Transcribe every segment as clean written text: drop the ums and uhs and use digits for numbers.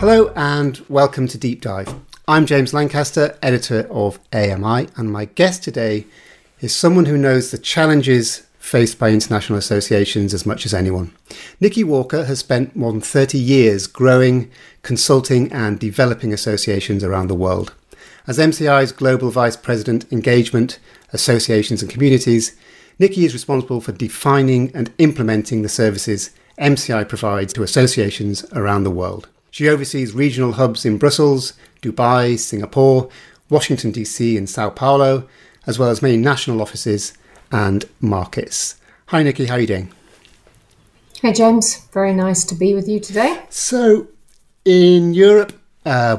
Hello and welcome to Deep Dive. I'm James Lancaster, editor of AMI, and my guest today is someone who knows the challenges faced by international associations as much as anyone. Nikki Walker has spent more than 30 years growing, consulting and developing associations around the world. As MCI's Global Vice President, Engagement, Associations and Communities, Nikki is responsible for defining and implementing the services MCI provides to associations around the world. She oversees regional hubs in Brussels, Dubai, Singapore, Washington DC and Sao Paulo, as well as many national offices and markets. Hi Nikki, how are you doing? Hi James, very nice to be with you today. So in Europe,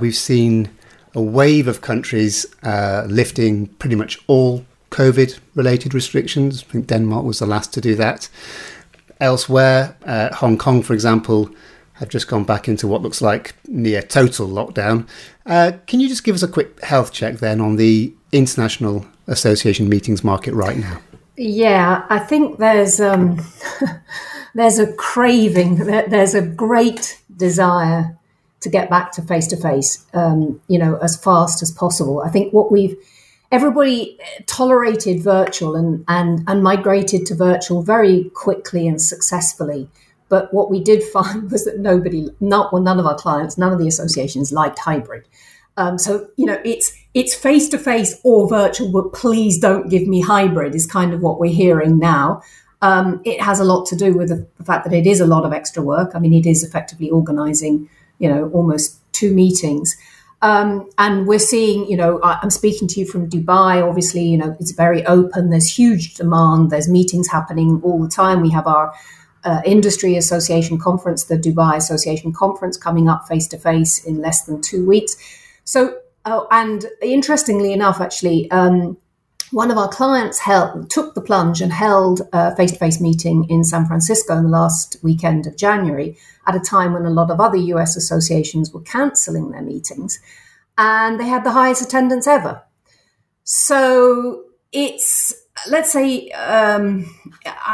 we've seen a wave of countries lifting pretty much all COVID-related restrictions. I think Denmark was the last to do that. Elsewhere, Hong Kong, for example, have just gone back into what looks like near total lockdown. Can you just give us a quick health check then on the international association meetings market right now? Yeah, I think there's a craving, there's a great desire to get back to face-to-face, as fast as possible. I think what everybody tolerated virtual and migrated to virtual very quickly and successfully. But what we did find was that none of our clients, none of the associations liked hybrid. It's face-to-face or virtual, but please don't give me hybrid is kind of what we're hearing now. It has a lot to do with the fact that it is a lot of extra work. I mean, it is effectively organising, almost two meetings. And we're seeing, I'm speaking to you from Dubai, obviously, it's very open. There's huge demand. There's meetings happening all the time. We have our industry association conference, the Dubai Association conference, coming up face-to-face in less than 2 weeks. So, and interestingly enough, actually, one of our clients took the plunge and held a face-to-face meeting in San Francisco in the last weekend of January at a time when a lot of other US associations were cancelling their meetings, and they had the highest attendance ever. So it's, let's say,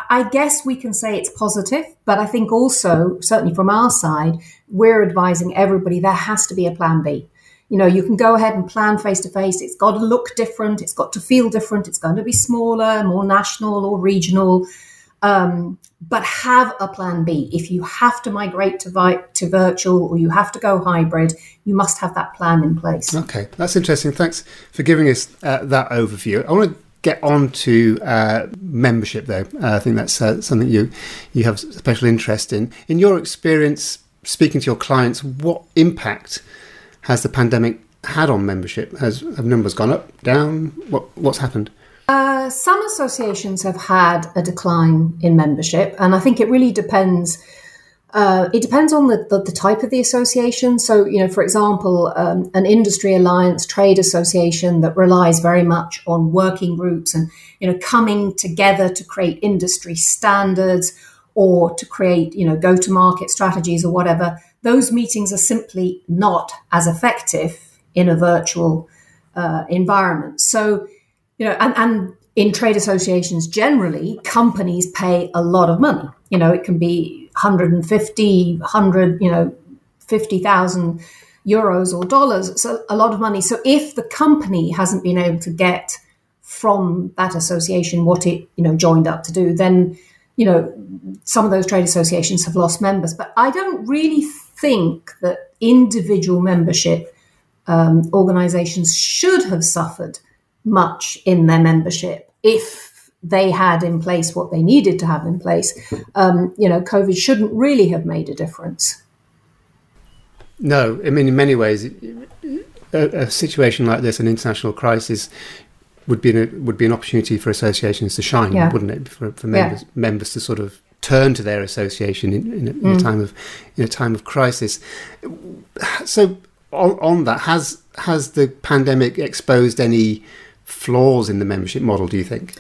I guess we can say it's positive, but I think also, certainly from our side, we're advising everybody there has to be a plan B. You can go ahead and plan face-to-face. It's got to look different. It's got to feel different. It's going to be smaller, more national or regional. But have a plan B. If you have to migrate to virtual or you have to go hybrid, you must have that plan in place. Okay, that's interesting. Thanks for giving us that overview. I want to get on to membership, though. I think that's something you have special interest in. In your experience, speaking to your clients, what impact has the pandemic had on membership? Have numbers gone up, down? What's happened? Some associations have had a decline in membership, and I think it really depends. It depends on the type of the association. So, for example, an industry alliance trade association that relies very much on working groups and, coming together to create industry standards or to create, go-to-market strategies or whatever. Those meetings are simply not as effective in a virtual environment. So, and in trade associations generally, companies pay a lot of money. It can be €50,000 euros or dollars. So a lot of money. So if the company hasn't been able to get from that association what it, joined up to do, then, some of those trade associations have lost members. But I don't really think that individual membership organisations should have suffered much in their membership if they had in place what they needed to have in place. COVID shouldn't really have made a difference. No, I mean, in many ways, a situation like this, an international crisis, would be an opportunity for associations to shine, wouldn't it? For members to sort of turn to their association in a time of crisis. So on that, has the pandemic exposed any flaws in the membership model, do you think?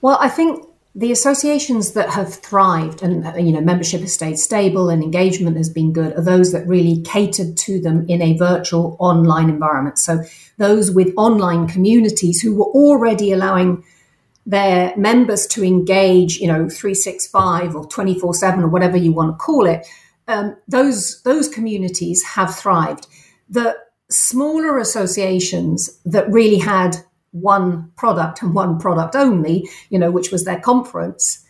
Well, I think the associations that have thrived and, membership has stayed stable and engagement has been good are those that really catered to them in a virtual online environment. So those with online communities who were already allowing their members to engage, 365 or 24/7 or whatever you want to call it, those communities have thrived. The smaller associations that really had one product and one product only, you know, which was their conference,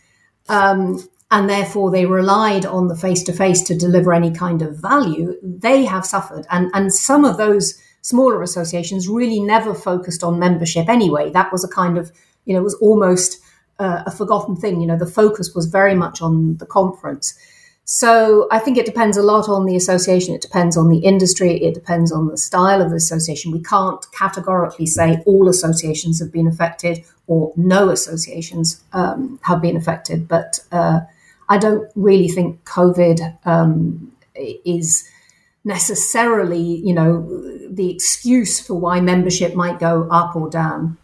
and therefore they relied on the face-to-face to deliver any kind of value, they have suffered. And some of those smaller associations really never focused on membership anyway. That was a kind of, you know, it was almost a forgotten thing. You know, the focus was very much on the conference. So I think it depends a lot on the association. It depends on the industry. It depends on the style of the association. We can't categorically say all associations have been affected or no associations have been affected. But I don't really think COVID is necessarily, you know, the excuse for why membership might go up or down.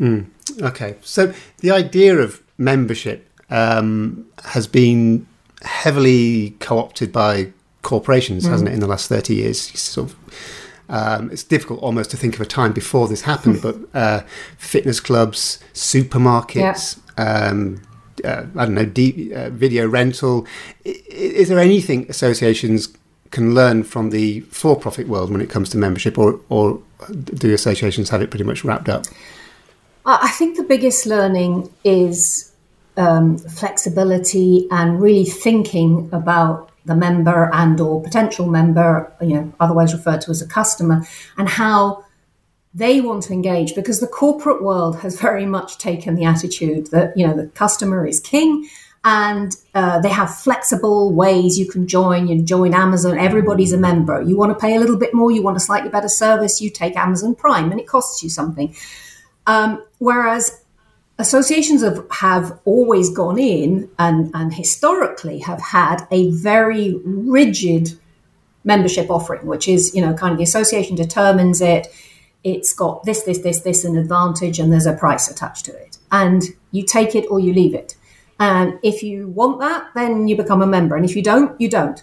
Mm, okay. So the idea of membership has been heavily co-opted by corporations, hasn't it, in the last 30 years? Sort of, it's difficult almost to think of a time before this happened, but fitness clubs, supermarkets, I don't know, video rental. Is there anything associations can learn from the for-profit world when it comes to membership, or do associations have it pretty much wrapped up? I think the biggest learning is flexibility and really thinking about the member and or potential member, you know, otherwise referred to as a customer, and how they want to engage, because the corporate world has very much taken the attitude that, you know, the customer is king, and they have flexible ways you can join. You join Amazon, everybody's a member. You want to pay a little bit more, you want a slightly better service, you take Amazon Prime and it costs you something. Whereas associations have always gone in and historically have had a very rigid membership offering, which is, you know, kind of the association determines it. It's got this, an advantage, and there's a price attached to it. And you take it or you leave it. And if you want that, then you become a member. And if you don't, you don't.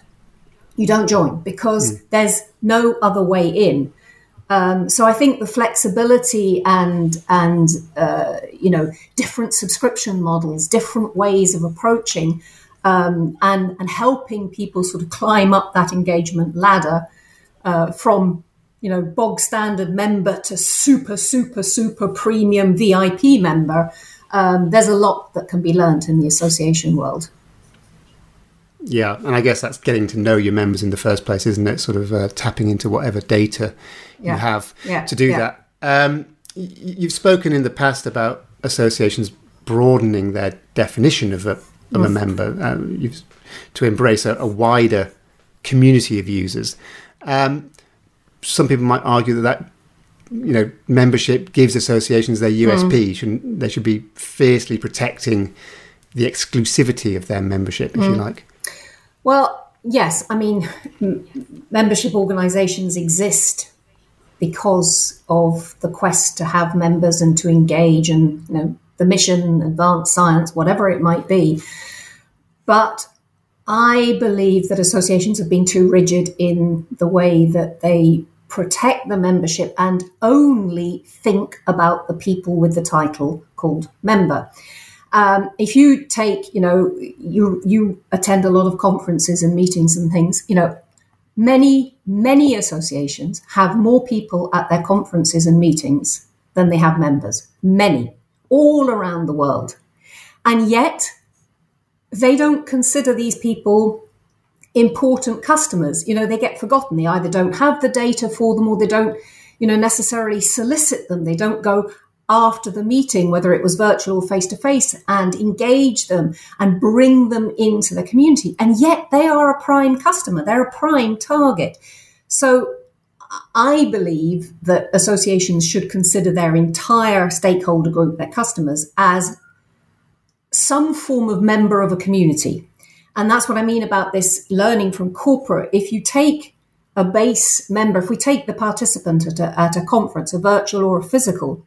You don't join, because there's no other way in. So I think the flexibility and you know, different subscription models, different ways of approaching and helping people sort of climb up that engagement ladder from, you know, bog standard member to super premium VIP member. There's a lot that can be learned in the association world. Yeah, and I guess that's getting to know your members in the first place, isn't it? Sort of tapping into whatever data you have to do that. You've spoken in the past about associations broadening their definition of a member to embrace a wider community of users. Some people might argue that you know, membership gives associations their USP. They should be fiercely protecting the exclusivity of their membership, if you like. Well, yes. I mean, membership organisations exist because of the quest to have members and to engage, and you know, the mission, advanced science, whatever it might be. But I believe that associations have been too rigid in the way that they protect the membership and only think about the people with the title called member. If you take, you know, you attend a lot of conferences and meetings and things, you know, many associations have more people at their conferences and meetings than they have members. Many, all around the world. And yet they don't consider these people important customers. You know, they get forgotten. They either don't have the data for them, or they don't, you know, necessarily solicit them. They don't go after the meeting, whether it was virtual or face-to-face, and engage them and bring them into the community. And yet they are a prime customer. They're a prime target. So I believe that associations should consider their entire stakeholder group, their customers, as some form of member of a community. And that's what I mean about this learning from corporate. If you take a base member, if we take the participant at a conference, a virtual or a physical,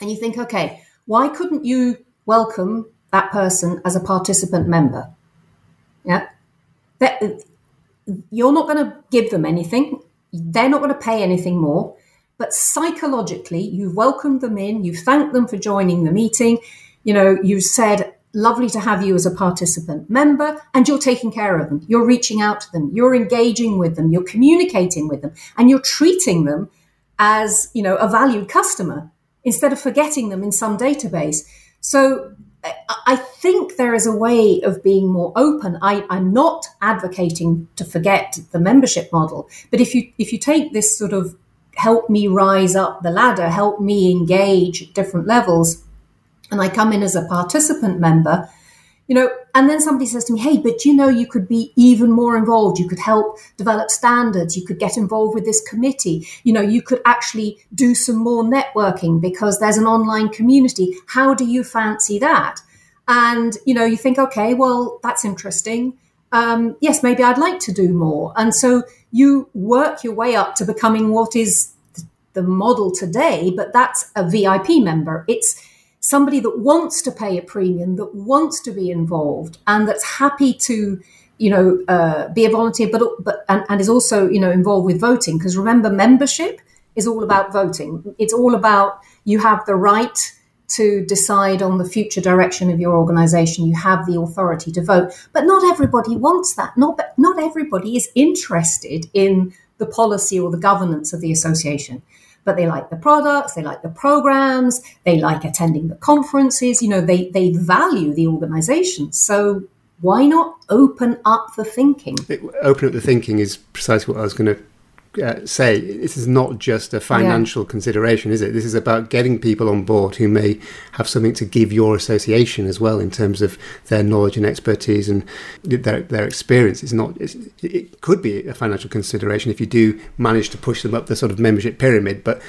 and you think, okay, why couldn't you welcome that person as a participant member? Yeah, you're not going to give them anything. They're not going to pay anything more. But psychologically, you've welcomed them in. You've thanked them for joining the meeting. You know, you said, lovely to have you as a participant member, and you're taking care of them. You're reaching out to them. You're engaging with them. You're communicating with them, and you're treating them as, you know, a valued customer instead of forgetting them in some database. So I think there is a way of being more open. I'm not advocating to forget the membership model, but if you take this sort of help me rise up the ladder, help me engage at different levels, and I come in as a participant member, you know, and then somebody says to me, hey, but you know, you could be even more involved. You could help develop standards. You could get involved with this committee. You know, you could actually do some more networking because there's an online community. How do you fancy that? And, you know, you think, okay, well, that's interesting. Yes, maybe I'd like to do more. And so you work your way up to becoming what is the model today, but that's a VIP member. It's somebody that wants to pay a premium, that wants to be involved, and that's happy to, you know, be a volunteer, but is also, you know, involved with voting. Because remember, membership is all about voting. It's all about you have the right to decide on the future direction of your organization. You have the authority to vote, but not everybody wants that. Not everybody is interested in the policy or the governance of the association. But they like the products, they like the programs, they like attending the conferences, you know, they value the organization. So why not open up the thinking? Open up the thinking is precisely what I was going to say. This is not just a financial consideration, is it? This is about getting people on board who may have something to give your association as well in terms of their knowledge and expertise and their experience. It could be a financial consideration if you do manage to push them up the sort of membership pyramid, but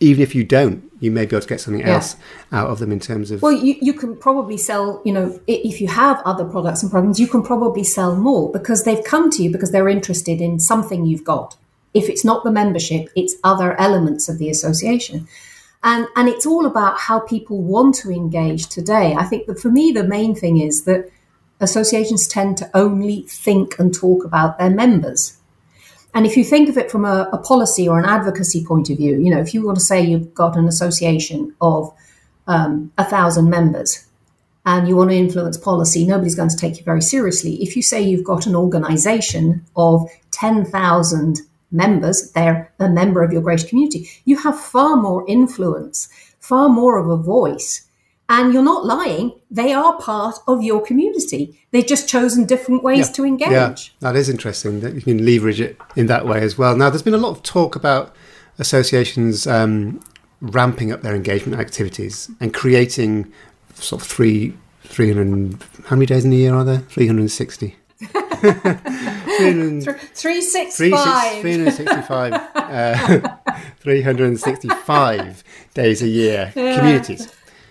even if you don't, you may be able to get something else out of them in terms of... Well, you can probably sell, you know, if you have other products and programs, you can probably sell more because they've come to you because they're interested in something you've got. If it's not the membership, it's other elements of the association. And it's all about how people want to engage today. I think that for me, the main thing is that associations tend to only think and talk about their members. And if you think of it from a policy or an advocacy point of view, you know, if you want to say you've got an association of 1,000 members and you want to influence policy, nobody's going to take you very seriously. If you say you've got an organization of 10,000 members, they're a member of your greater community, you have far more influence, far more of a voice. And you're not lying, they are part of your community. They've just chosen different ways to engage. Yeah, that is interesting, that you can leverage it in that way as well. Now, there's been a lot of talk about associations ramping up their engagement activities and creating sort of 300, how many days in a year are there? 360. 365 days a year, communities.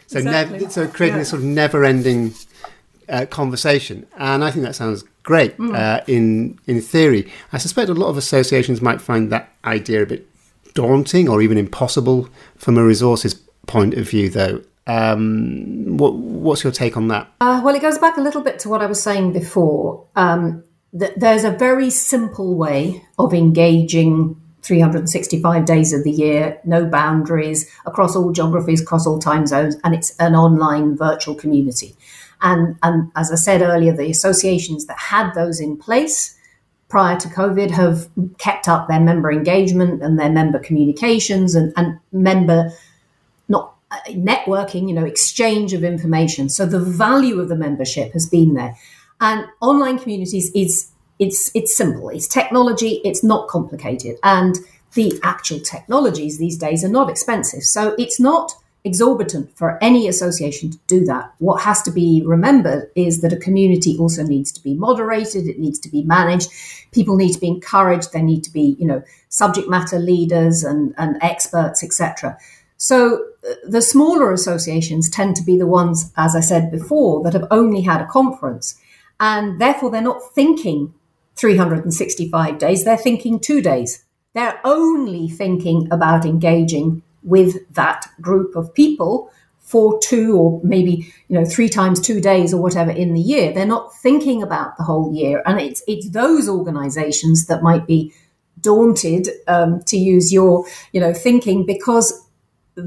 So exactly. So creating this sort of never-ending conversation. And I think that sounds great in theory. I suspect a lot of associations might find that idea a bit daunting or even impossible from a resources point of view, though. What's your take on that? Well, it goes back a little bit to what I was saying before. There's a very simple way of engaging 365 days of the year, no boundaries, across all geographies, across all time zones, and it's an online virtual community. And as I said earlier, the associations that had those in place prior to COVID have kept up their member engagement and their member communications and member networking, you know, exchange of information. So the value of the membership has been there. And online communities it's simple. It's technology. It's not complicated. And the actual technologies these days are not expensive. So it's not exorbitant for any association to do that. What has to be remembered is that a community also needs to be moderated. It needs to be managed. People need to be encouraged. There need to be, you know, subject matter leaders and experts, etc. So the smaller associations tend to be the ones, as I said before, that have only had a conference, and therefore they're not thinking 365 days, they're thinking 2 days. They're only thinking about engaging with that group of people for 3 times 2 days or whatever in the year. They're not thinking about the whole year. And it's those organizations that might be daunted to use your, you know, thinking, because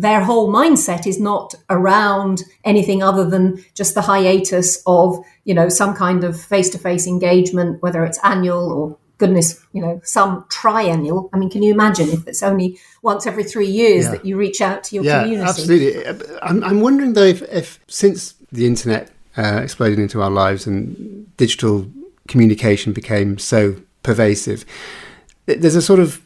their whole mindset is not around anything other than just the hiatus of, you know, some kind of face-to-face engagement, whether it's annual or goodness, you know, some triennial. I mean, can you imagine if it's only once every 3 years that you reach out to your community? Absolutely. I'm wondering though if since the internet exploded into our lives and digital communication became so pervasive, there's a sort of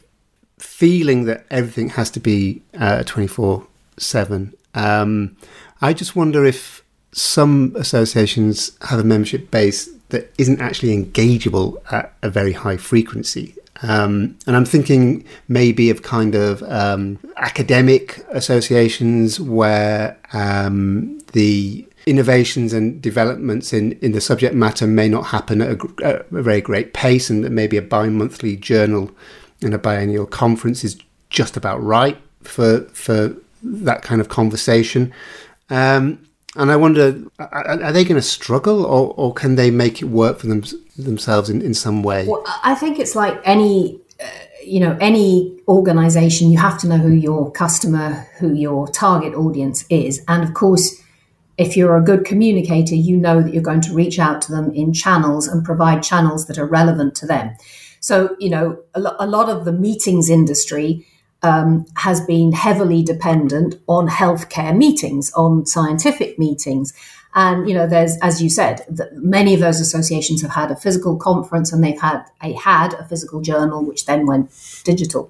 feeling that everything has to be 24/7. I just wonder if some associations have a membership base that isn't actually engageable at a very high frequency. And I'm thinking maybe of kind of academic associations where the innovations and developments in the subject matter may not happen at a very great pace, and that maybe a bi-monthly journal and a biennial conference is just about right for that kind of conversation. And I wonder, are they going to struggle or can they make it work for themselves in some way? Well, I think it's like any organisation, you have to know who your customer, who your target audience is. And of course, if you're a good communicator, you know that you're going to reach out to them in channels and provide channels that are relevant to them. So, you know, a lot of the meetings industry has been heavily dependent on healthcare meetings, on scientific meetings. And, you know, there's, as you said, many of those associations have had a physical conference and they've had a physical journal, which then went digital.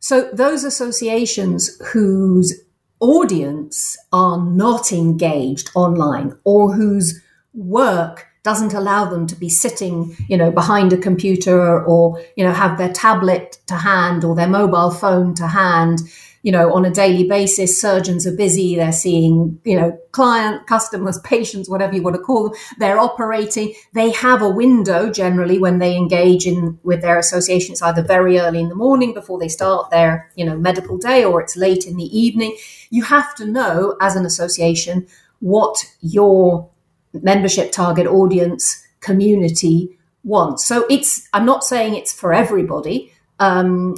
So those associations whose audience are not engaged online or whose work doesn't allow them to be sitting, you know, behind a computer or, you know, have their tablet to hand or their mobile phone to hand, you know, on a daily basis. Surgeons are busy. They're seeing, you know, client, customers, patients, whatever you want to call them. They're operating. They have a window generally when they engage in with their association. It's either very early in the morning before they start their, you know, medical day, or it's late in the evening. You have to know as an association what your membership target audience community wants. So I'm not saying it's for everybody, but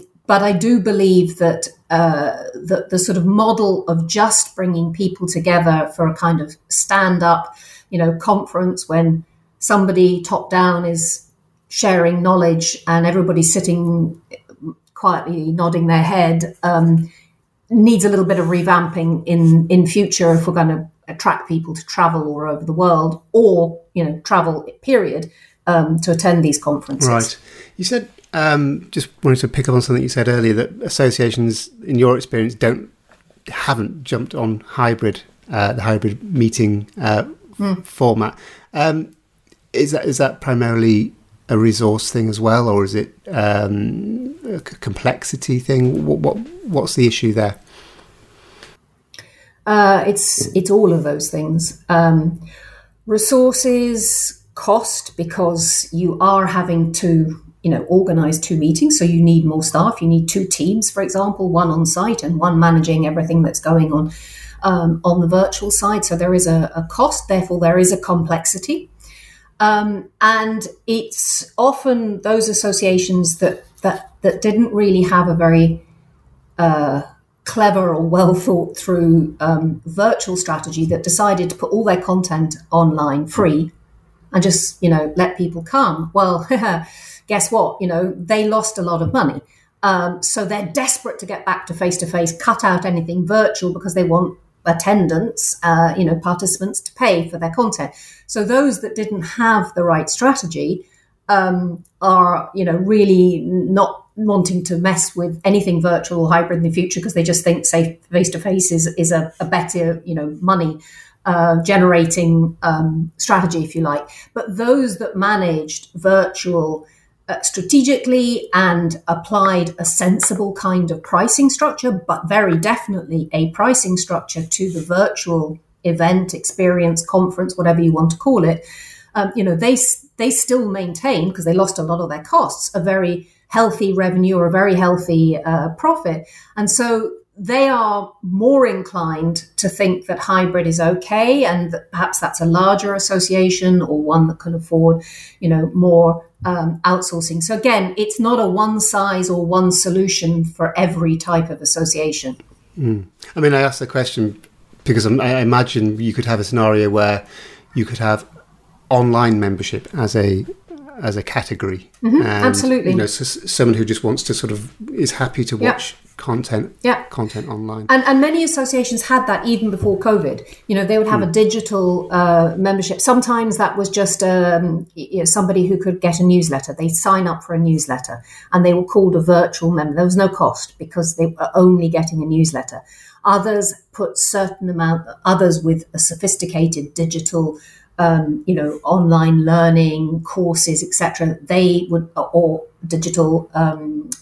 I do believe that the sort of model of just bringing people together for a kind of stand-up, you know, conference when somebody top-down is sharing knowledge and everybody's sitting quietly nodding their head needs a little bit of revamping in future if we're going to attract people to travel all over the world, or, you know, travel period, to attend these conferences. Right. You said, just wanted to pick up on something you said earlier, that associations, in your experience, haven't jumped on the hybrid meeting format. Is that primarily a resource thing as well, or is it a complexity thing? What's the issue there? It's all of those things. Resources, cost, because you are having to, you know, organise two meetings. So you need more staff. You need two teams, for example, one on site and one managing everything that's going on the virtual side. So there is a cost, therefore there is a complexity. And it's often those associations that didn't really have a very clever or well thought through virtual strategy that decided to put all their content online free and just, you know, let people come. Well, guess what? You know, they lost a lot of money. So they're desperate to get back to face, cut out anything virtual because they want attendance, you know, participants to pay for their content. So those that didn't have the right strategy are, you know, really not wanting to mess with anything virtual or hybrid in the future because they just think face-to-face is a better, you know, money generating strategy, if you like. But those that managed virtual strategically and applied a sensible kind of pricing structure, but very definitely a pricing structure to the virtual event, experience, conference, whatever you want to call it, you know, they still maintain, because they lost a lot of their costs, a very healthy revenue or a very healthy profit. And so they are more inclined to think that hybrid is okay, and that perhaps that's a larger association or one that can afford, you know, more outsourcing. So again, it's not a one size or one solution for every type of association. Mm. I mean, I asked the question because I imagine you could have a scenario where you could have online membership as a category. Mm-hmm, absolutely. You know, someone who just wants to sort of is happy to watch content online. And many associations had that even before COVID. You know, they would have a digital membership. Sometimes that was just somebody who could get a newsletter. They sign up for a newsletter and they were called a virtual member. There was no cost because they were only getting a newsletter. Others put others with a sophisticated digital online learning courses, etc. They would, or digital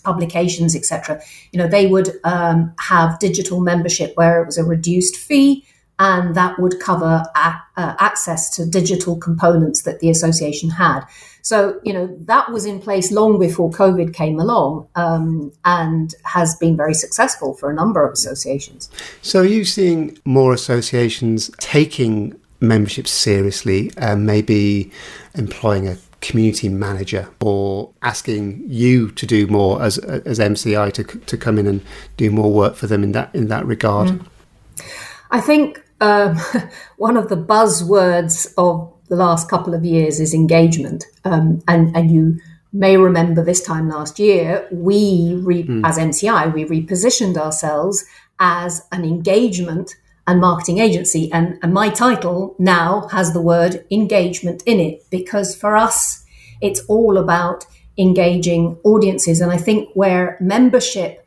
publications, etc. You know, they would have digital membership where it was a reduced fee, and that would cover access to digital components that the association had. So, you know, that was in place long before COVID came along, and has been very successful for a number of associations. So, are you seeing more associations taking membership seriously, maybe employing a community manager or asking you to do more as MCI to come in and do more work for them in that regard? Mm. I think one of the buzzwords of the last couple of years is engagement, and you may remember this time last year as MCI we repositioned ourselves as an engagement and marketing agency. And my title now has the word engagement in it, because for us, it's all about engaging audiences. And I think where membership,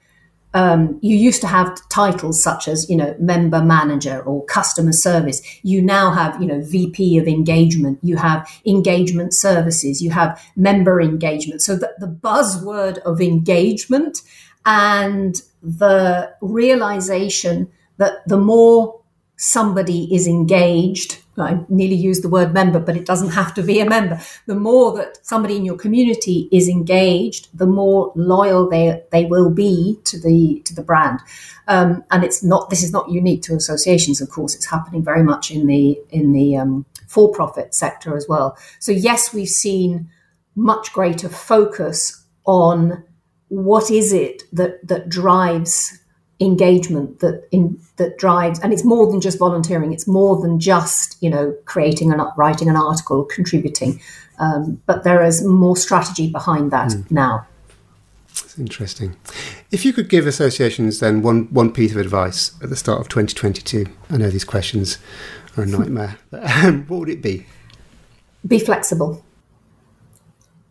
you used to have titles such as, you know, member manager or customer service. You now have, you know, VP of engagement. You have engagement services. You have member engagement. So the buzzword of engagement and the realization that the more somebody is engaged, I nearly used the word member, but it doesn't have to be a member. The more that somebody in your community is engaged, the more loyal they will be to the brand. And this is not unique to associations, of course. It's happening very much in the for-profit sector as well. So yes, we've seen much greater focus on what is it that drives engagement, that drives, and it's more than just volunteering. It's more than just, you know, writing an article, contributing. But there is more strategy behind that now. That's interesting. If you could give associations then one piece of advice at the start of 2022, I know these questions are a nightmare. What would it be? Be flexible.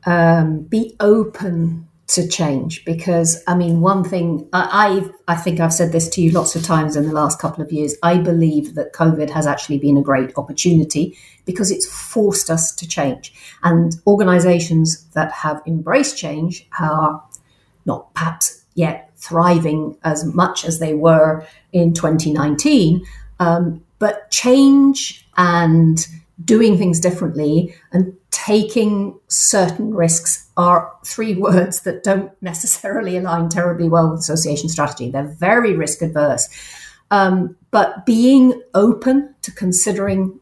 Be open to change, because I mean, one thing I think I've said this to you lots of times in the last couple of years, I believe that COVID has actually been a great opportunity because it's forced us to change, and organizations that have embraced change are not perhaps yet thriving as much as they were in 2019, but change and doing things differently and taking certain risks are three words that don't necessarily align terribly well with association strategy. They're very risk adverse. But being open to considering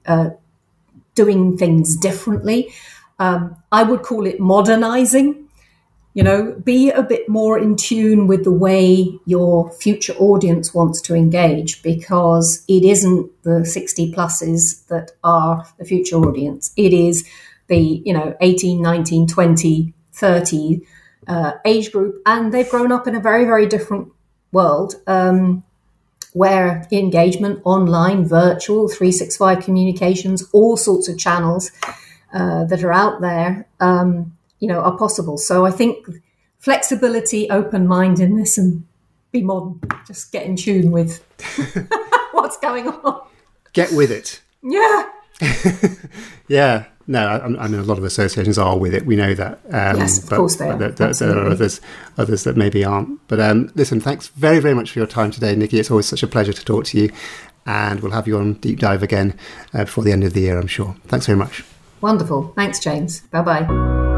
doing things differently, I would call it modernizing. You know, be a bit more in tune with the way your future audience wants to engage, because it isn't the 60 pluses that are the future audience. It is the, you know, 18, 19, 20, 30 age group. And they've grown up in a very, very different world where engagement, online, virtual, 365 communications, all sorts of channels that are out there, you know, are possible. So I think flexibility, open-mindedness, and be modern. Just get in tune with what's going on. Get with it. Yeah. Yeah. No, I mean, a lot of associations are with it. We know that. Yes, of course they are. There are others that maybe aren't. But listen, thanks very, very much for your time today, Nikki. It's always such a pleasure to talk to you. And we'll have you on Deep Dive again before the end of the year, I'm sure. Thanks very much. Wonderful. Thanks, James. Bye-bye.